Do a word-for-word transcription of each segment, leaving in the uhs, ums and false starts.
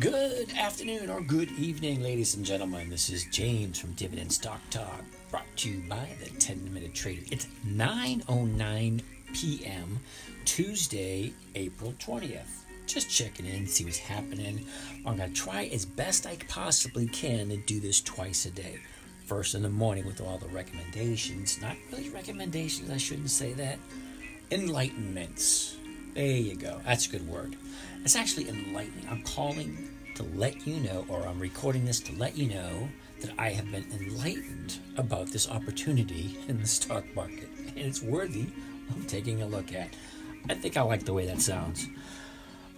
Good afternoon or good evening, ladies and gentlemen. This is James from Dividend Stock Talk, brought to you by the ten-Minute Trader. It's nine oh nine p.m. Tuesday, April twentieth. Just checking in, see what's happening. I'm going to try as best I possibly can to do this twice a day. First in the morning with all the recommendations. Not really recommendations, I shouldn't say that. Enlightenments. There you go. That's a good word. It's actually enlightening. I'm calling to let you know, or I'm recording this to let you know, that I have been enlightened about this opportunity in the stock market, and it's worthy of taking a look at. I think I like the way that sounds.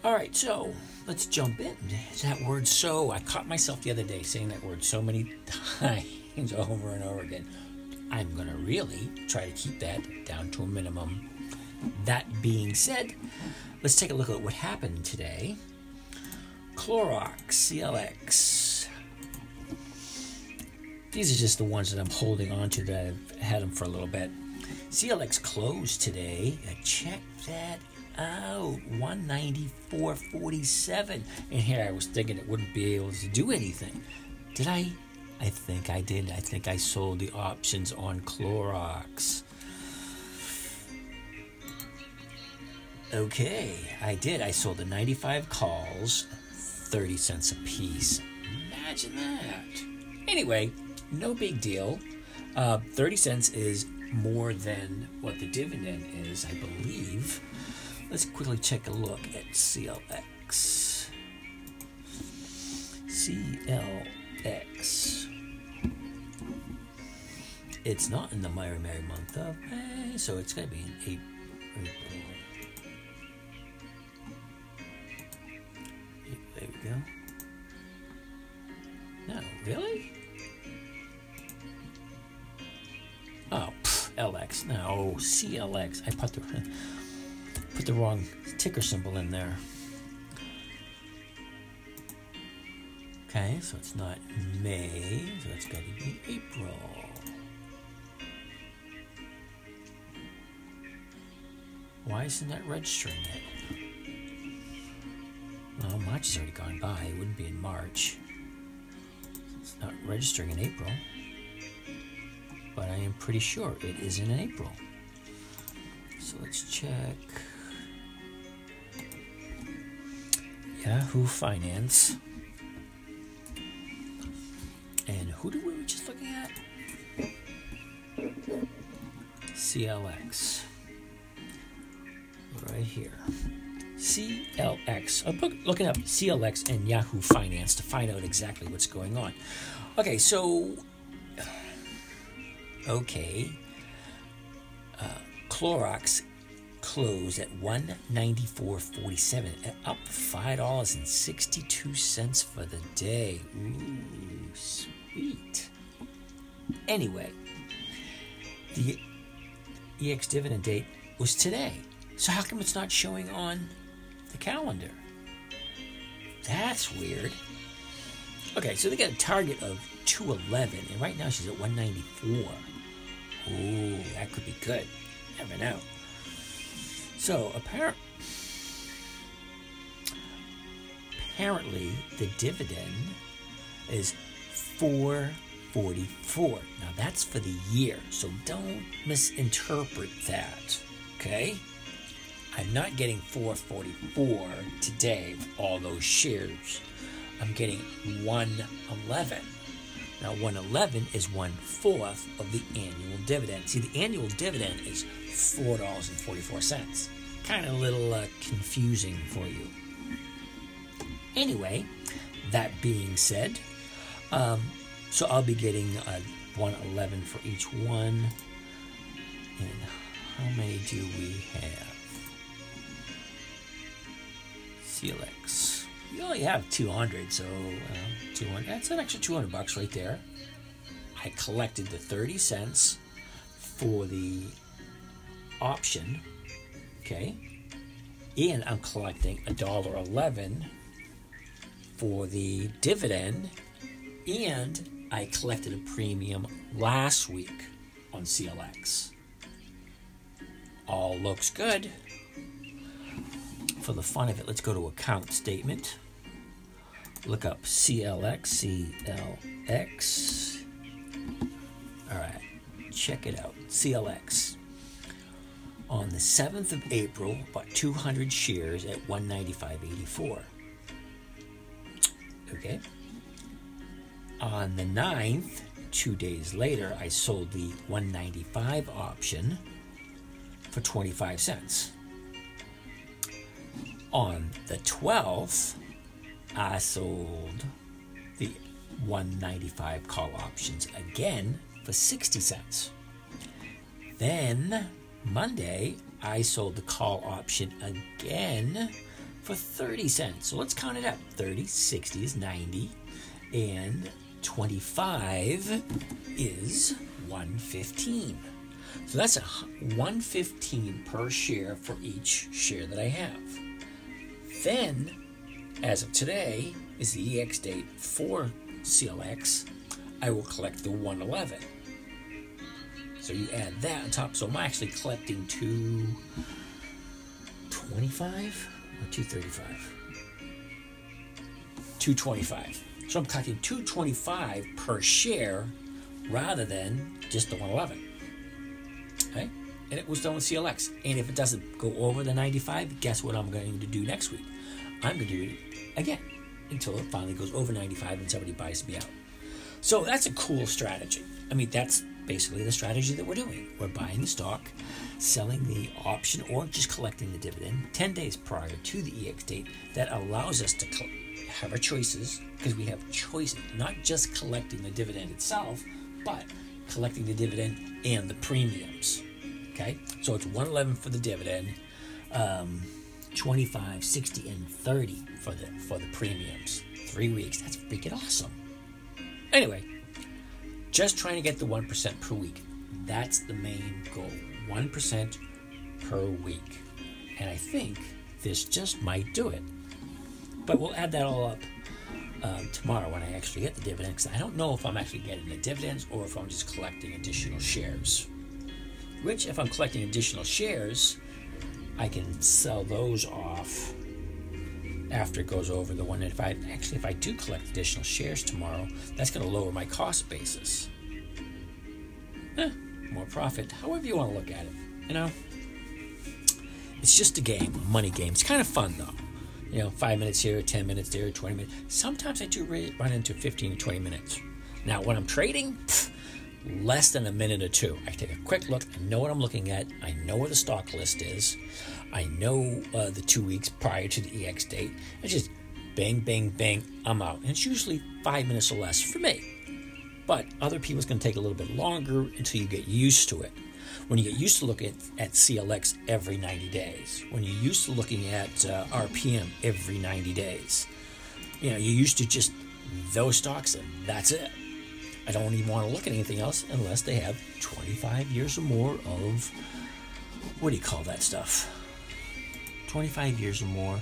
All right, so let's jump in. That word so. I caught myself the other day saying that word so many times over and over again. I'm going to really try to keep that down to a minimum. That being said, let's take a look at what happened today. Clorox, C L X. These are just the ones that I'm holding on to that I've had them for a little bit. C L X closed today. Check that out. one ninety-four forty-seven. And here I was thinking it wouldn't be able to do anything. Did I? I think I did. I think I sold the options on Clorox. Okay, I did. I sold the ninety-five calls, thirty cents a piece. Imagine that. Anyway, no big deal. Uh, thirty cents is more than what the dividend is, I believe. Let's quickly take a look at C L X. C L X. It's not in the Merry Merry month of May, so it's going to be in April. There we go. No, really? Oh, pff, L X. No, C L X. I put the put the wrong ticker symbol in there. Okay, so it's not May, so it's got to be April. Why isn't that registering it? Well, March has already gone by. It wouldn't be in March. It's not registering in April. But I am pretty sure it is in April. So let's check. Yahoo Finance. And who did we were just looking at? C L X. Right here. C L X. I'm looking up C L X and Yahoo Finance to find out exactly what's going on. Okay, so, okay, uh, Clorox closed at one ninety-four forty-seven, up five dollars and sixty-two cents for the day. Ooh, sweet. Anyway, the E X dividend date was today. So how come it's not showing on the calendar? That's weird. Okay, so they got a target of two eleven, and right now she's at one ninety-four. Ooh, that could be good. Never know. So apparent, apparently the dividend is four forty-four. Now that's for the year, so don't misinterpret that. Okay? I'm not getting four forty-four today with all those shares. I'm getting one eleven. Now, one eleven is one fourth of the annual dividend. See, the annual dividend is four dollars and forty-four cents. Kind of a little uh, confusing for you. Anyway, that being said, um, so I'll be getting a one eleven for each one. And how many do we have? C L X. You only have two hundred, so uh, two hundred. That's an extra two hundred bucks right there. I collected the thirty cents for the option, okay, and I'm collecting one dollar and eleven cents for the dividend, and I collected a premium last week on C L X. All looks good. For the fun of it, let's go to account statement. look up C L X, C L X. All right, check it out, C L X. On the seventh of April, bought two hundred shares at one ninety-five eighty-four. Okay. On the ninth, two days later, I sold the one ninety-five option for twenty-five cents. On the twelfth, I sold the one ninety-five call options again for sixty cents. Then Monday, I sold the call option again for thirty cents. So let's count it up. thirty, sixty is ninety, and twenty-five is one fifteen. So that's a one fifteen per share for each share that I have. Then, as of today, is the E X date for C L X. I will collect the one eleven. So you add that on top. So I'm actually collecting two twenty-five or two thirty-five? two twenty-five. So I'm collecting two twenty-five per share rather than just the one eleven. Okay? And it was done with C L X. And if it doesn't go over the ninety-five, guess what I'm going to do next week? I'm going to do it again until it finally goes over ninety-five and somebody buys me out. So that's a cool strategy. I mean, that's basically the strategy that we're doing. We're buying the stock, selling the option, or just collecting the dividend ten days prior to the E X date. That allows us to have our choices, because we have choices, not just collecting the dividend itself, but collecting the dividend and the premiums. Okay, so it's one eleven for the dividend, um, twenty-five, sixty, and thirty for the for the premiums. Three weeks. That's freaking awesome. Anyway, just trying to get the one percent per week. That's the main goal. one percent per week. And I think this just might do it. But we'll add that all up um, tomorrow when I actually get the dividend, because I don't know if I'm actually getting the dividends or if I'm just collecting additional shares. Which, if I'm collecting additional shares, I can sell those off after it goes over the one ninety-five. Actually, if I do collect additional shares tomorrow, that's going to lower my cost basis. Eh, more profit, however you want to look at it. You know, it's just a game, a money game. It's kind of fun, though. You know, five minutes here, ten minutes there, twenty minutes. Sometimes I do run into fifteen to twenty minutes. Now, when I'm trading, pff, less than a minute or two. I take a quick look. I know what I'm looking at. I know where the stock list is. I know uh, the two weeks prior to the E X date. It's just bang, bang, bang, I'm out. And it's usually five minutes or less for me. But other people's going to take a little bit longer until you get used to it. When you get used to looking at, at C L X every ninety days. When you're used to looking at uh, R P M every ninety days. You know, you're used to just those stocks and that's it. I don't even want to look at anything else unless they have twenty-five years or more of, what do you call that stuff? twenty-five years or more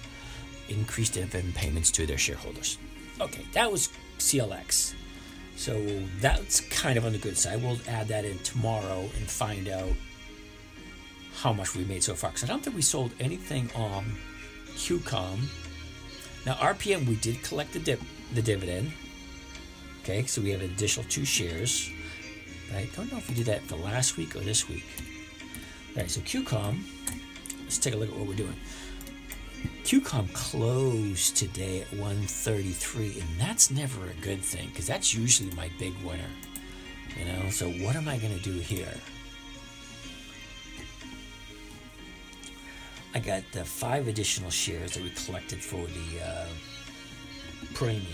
increased dividend payments to their shareholders. Okay, that was C L X. So that's kind of on the good side. We'll add that in tomorrow and find out how much we made so far. Because I don't think we sold anything on Q COM. Now, R P M, we did collect the dip, the dividend. Okay, so we have an additional two shares. But I don't know if we did that for last week or this week. All right, so Q COM, let's take a look at what we're doing. Q COM closed today at one thirty-three, and that's never a good thing because that's usually my big winner. You know, so what am I going to do here? I got the five additional shares that we collected for the uh, premium.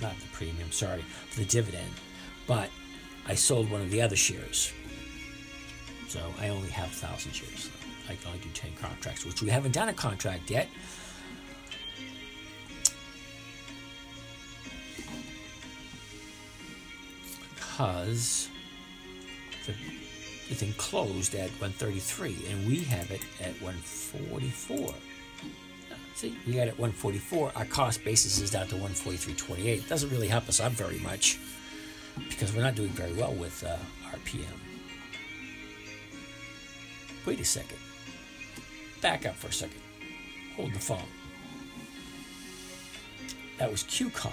Not the premium, sorry, for the dividend. But I sold one of the other shares. So I only have one thousand shares. I can only do ten contracts, which we haven't done a contract yet. Because the, the thing closed at one thirty-three and we have it at one forty-four. See, we got it at one forty-four. Our cost basis is down to one forty-three twenty-eight. It doesn't really help us up very much because we're not doing very well with uh, R P M. Wait a second. Back up for a second. Hold the phone. that was Q COM.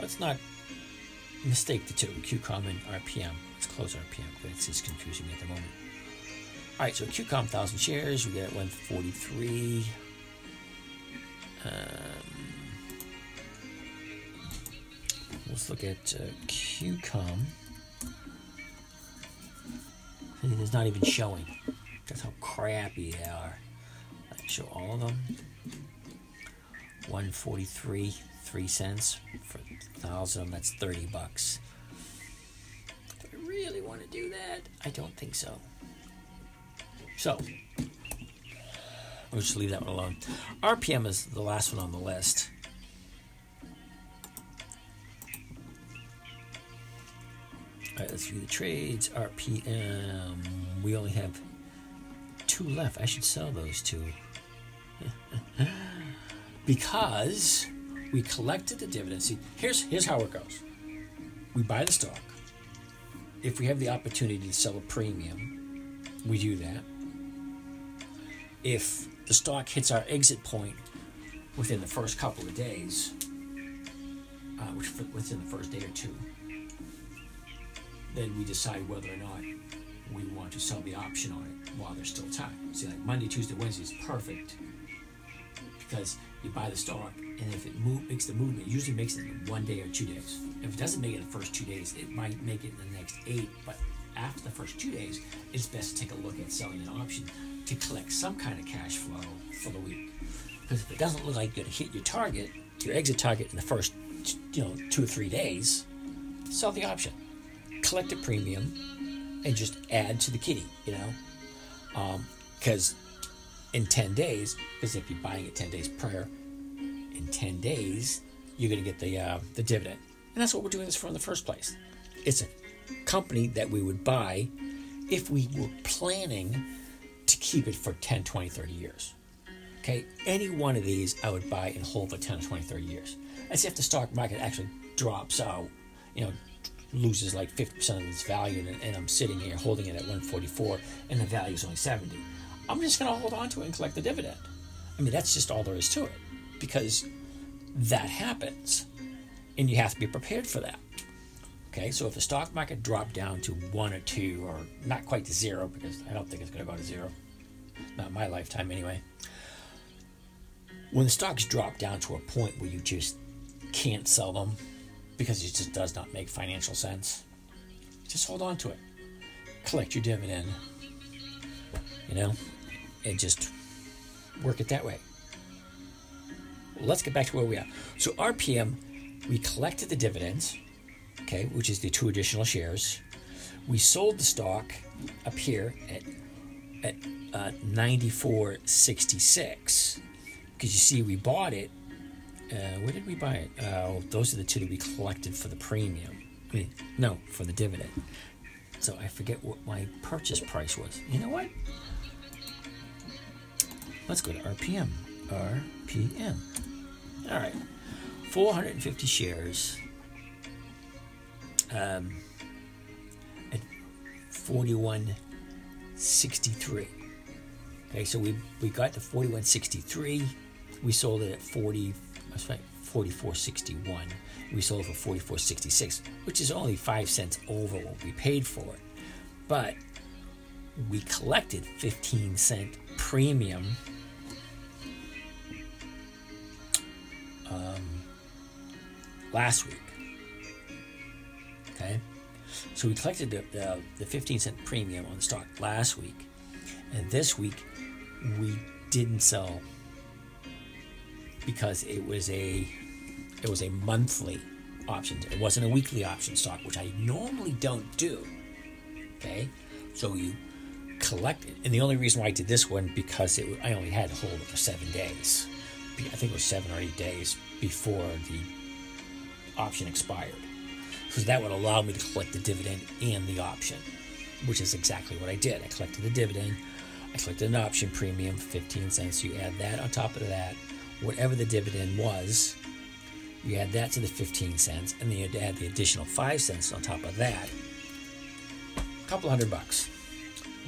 Let's not mistake the two, Q COM and R P M. Let's close R P M, but it's just confusing me at the moment. All right, so Q COM, one thousand shares, we get at one forty-three. Um, let's look at uh, Q COM. It's not even showing. That's how crappy they are. I'll show all of them. one forty-three, three cents for a thousand of them. That's thirty bucks. Do I really want to do that? I don't think so. So I'll just leave that one alone. R P M is the last one on the list. All right, let's view the trades. R P M. We only have two left. I should sell those two. Because we collected the dividend. See, here's, here's how it goes. We buy the stock. If we have the opportunity to sell a premium, we do that. If the stock hits our exit point within the first couple of days, uh, which for, within the first day or two, then we decide whether or not we want to sell the option on it while there's still time. See, like Monday, Tuesday, Wednesday is perfect because you buy the stock, and if it move, makes the movement, it usually makes it in one day or two days. If it doesn't make it in the first two days, it might make it in the next eight, but after the first two days, it's best to take a look at selling an option to collect some kind of cash flow for the week. Because if it doesn't look like you're going to hit your target, your exit target in the first you know, two or three days, sell the option. Collect a premium and just add to the kitty, you know, because um, in ten days, because if you're buying it ten days prior, in ten days, you're going to get the uh, the dividend. And that's what we're doing this for in the first place. It's a company that we would buy if we were planning to keep it for ten, twenty, thirty years. Okay, any one of these I would buy and hold for ten, twenty, thirty years. That's if the stock market actually drops out, you know, loses like fifty percent of its value, and, and I'm sitting here holding it at one forty-four and the value is only seventy. I'm just going to hold on to it and collect the dividend. I mean, that's just all there is to it, because that happens and you have to be prepared for that. Okay, so if the stock market dropped down to one or two, or not quite to zero, because I don't think it's going to go to zero, not in my lifetime anyway. When the stocks drop down to a point where you just can't sell them, because it just does not make financial sense, just hold on to it. Collect your dividend, you know, and just work it that way. Let's get back to where we are. So R P M, we collected the dividends, okay, which is the two additional shares. We sold the stock up here at at uh, ninety-four sixty-six, because you see we bought it. Uh, where did we buy it? Uh, those are the two that we collected for the premium. I mean, no, for the dividend. So I forget what my purchase price was. You know what? Let's go to R P M. R P M. All right. four hundred fifty shares um, at forty-one sixty-three. Okay, so we we got the forty-one sixty-three. We sold it at forty. That's right, forty-four sixty-one. We sold it for forty-four sixty-six, which is only five cents over what we paid for it. But we collected fifteen cent premium um, last week. Okay, so we collected the, the the fifteen cent premium on the stock last week, and this week we didn't sell. Because it was a it was a monthly option. It wasn't a weekly option stock, which I normally don't do. Okay, so you collect it, and the only reason why I did this one because it I only had to hold it for seven days. I think it was seven or eight days before the option expired, so that would allow me to collect the dividend and the option, which is exactly what I did. I collected the dividend, I collected an option premium, fifteen cents. You add that on top of that. Whatever the dividend was, you add that to the fifteen cents, and then you add the additional five cents on top of that. A couple hundred bucks.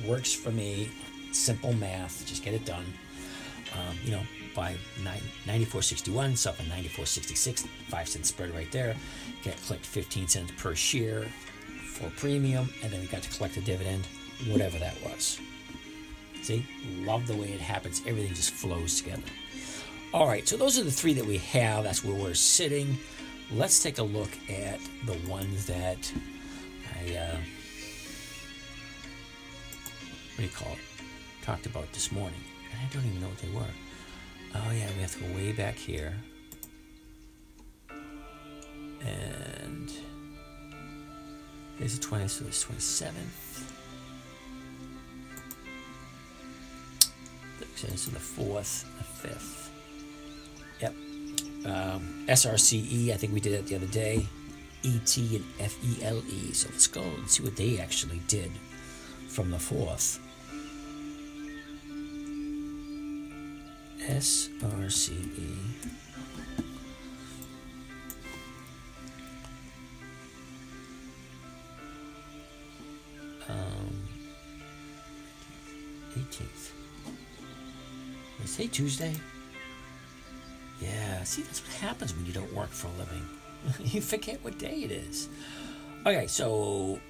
Works for me. Simple math. Just get it done. Um, you know, ninety-four sixty-one, it's up at ninety-four sixty-six, five cent spread right there. Get collect fifteen cents per share for premium, and then we got to collect a dividend, whatever that was. See, love the way it happens. Everything just flows together. All right, so those are the three that we have. That's where we're sitting. Let's take a look at the ones that I, uh, what do you call it, talked about this morning. I don't even know what they were. Oh, yeah, we have to go way back here. And there's the twentieth, so it's twenty-seventh. So the fourth, the fifth. Yep. Um, S R C E, I think we did that the other day. E T and F E L E. So let's go and see what they actually did from the fourth. S R C E. Um, eighteenth. Is it Tuesday? Yeah, see, that's what happens when you don't work for a living. You forget what day it is. Okay, so...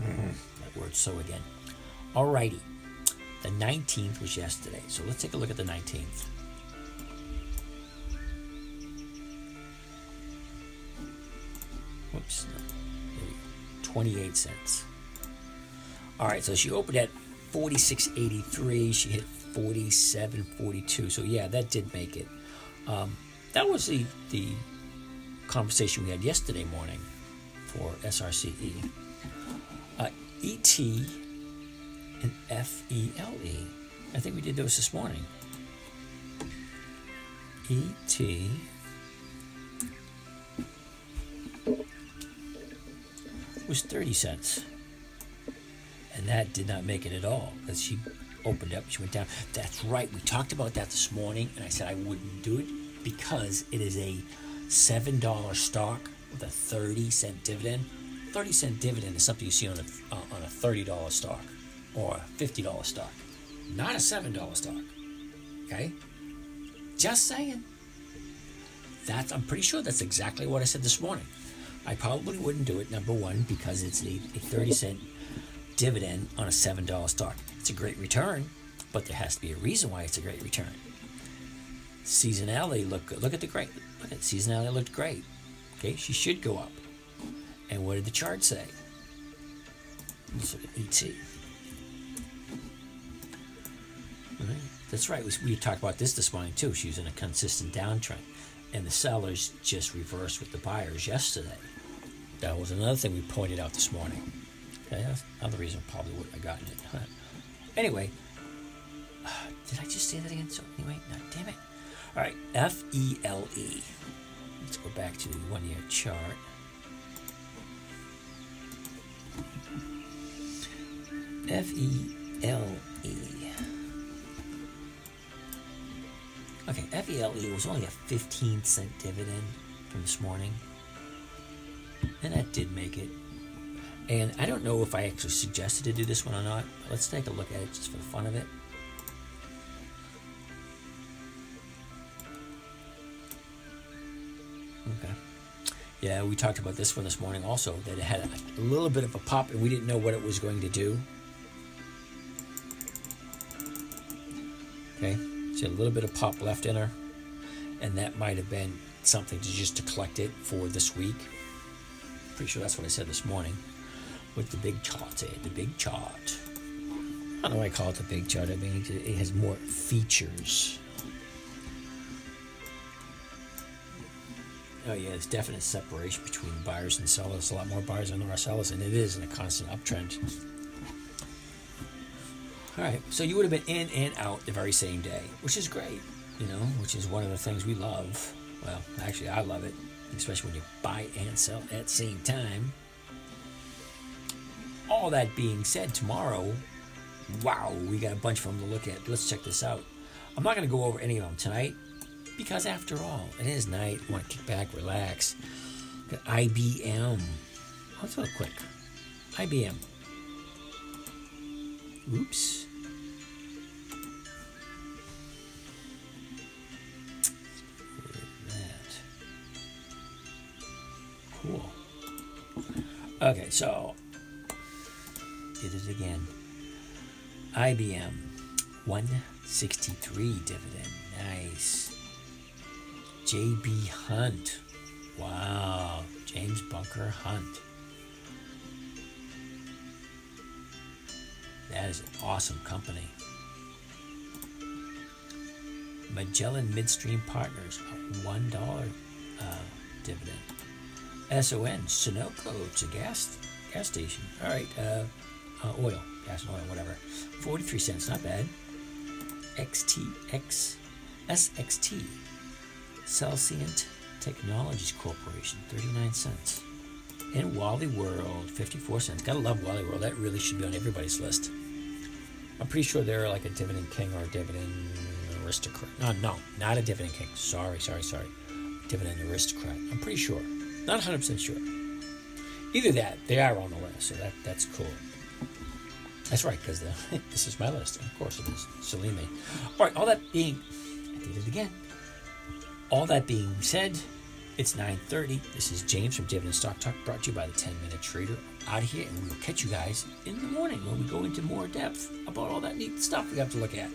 that word so again. Alrighty. The nineteenth was yesterday. So let's take a look at the nineteenth. Whoops. No. twenty-eight cents. All right. So she opened at forty-six eighty-three. She hit forty-seven forty-two. So, yeah, that did make it. Um, that was the, the conversation we had yesterday morning for S R C E. Uh, E T... and F E L E. I think we did those this morning. E T. was thirty cents. And that did not make it at all. Because she opened up, she went down. That's right. We talked about that this morning. And I said I wouldn't do it because it is a seven dollar stock with a thirty cent dividend. thirty cent dividend is something you see on a, uh, on a thirty dollar stock. Or a fifty dollar stock, not a seven dollar stock, okay? Just saying. That's, I'm pretty sure that's exactly what I said this morning. I probably wouldn't do it, number one, because it's a, a thirty cent dividend on a seven dollar stock. It's a great return, but there has to be a reason why it's a great return. Seasonality looked good. Look at the great, look at seasonality looked great, okay? She should go up. And what did the chart say? Let's look at E T. That's right. We, we talked about this this morning, too. She was in a consistent downtrend. And the sellers just reversed with the buyers yesterday. That was another thing we pointed out this morning. Okay, that's another reason I probably wouldn't have gotten it. Huh? Anyway, uh, did I just say that again? So anyway, no, damn it. All right, F E L E. Let's go back to the one-year chart. F E L E. Okay, F E L E was only a fifteen cent dividend from this morning. And that did make it. And I don't know if I actually suggested to do this one or not. Let's take a look at it just for the fun of it. Okay. Yeah, we talked about this one this morning also, that it had a little bit of a pop and we didn't know what it was going to do. Okay. She had a little bit of pop left in her, and that might have been something to just to collect it for this week. Pretty sure that's what I said this morning with the big chart. The big chart. I don't know why I call it the big chart. I mean, it has more features. Oh yeah, there's definite separation between buyers and sellers. A lot more buyers than there are sellers, and it is in a constant uptrend. All right, so you would have been in and out the very same day, which is great, you know, which is one of the things we love. Well, actually, I love it, especially when you buy and sell at the same time. All that being said, tomorrow, wow, we got a bunch of them to look at. Let's check this out. I'm not going to go over any of them tonight because, after all, it is night. I want to kick back, relax. Got I B M. Let's go quick. I B M. Oops. Cool. Okay, so it is again. I B M one sixty-three dividend. Nice. J B Hunt. Wow. James Bunker Hunt. That is an awesome company. Magellan Midstream Partners, a one dollar uh, dividend. S O N, Sunoco, it's a gas, gas station. All right, uh, uh, oil, gas and oil, whatever. forty-three cents, not bad. X T X, S X T, Sensient Technologies Corporation, thirty-nine cents. And Wally World, fifty-four cents. Gotta love Wally World. That really should be on everybody's list. I'm pretty sure they're like a dividend king or a dividend aristocrat. No, no, not a dividend king. Sorry, sorry, sorry. Dividend aristocrat. I'm pretty sure. Not one hundred percent sure. Either that, they are on the list, so that, that's cool. That's right, because this is my list. Of course it is. Silly me. All right, all that being... I did it again. All that being said... It's nine thirty. This is James from Dividend Stock Talk, brought to you by the ten-Minute Trader. Out of here, and we'll catch you guys in the morning when we go into more depth about all that neat stuff we have to look at.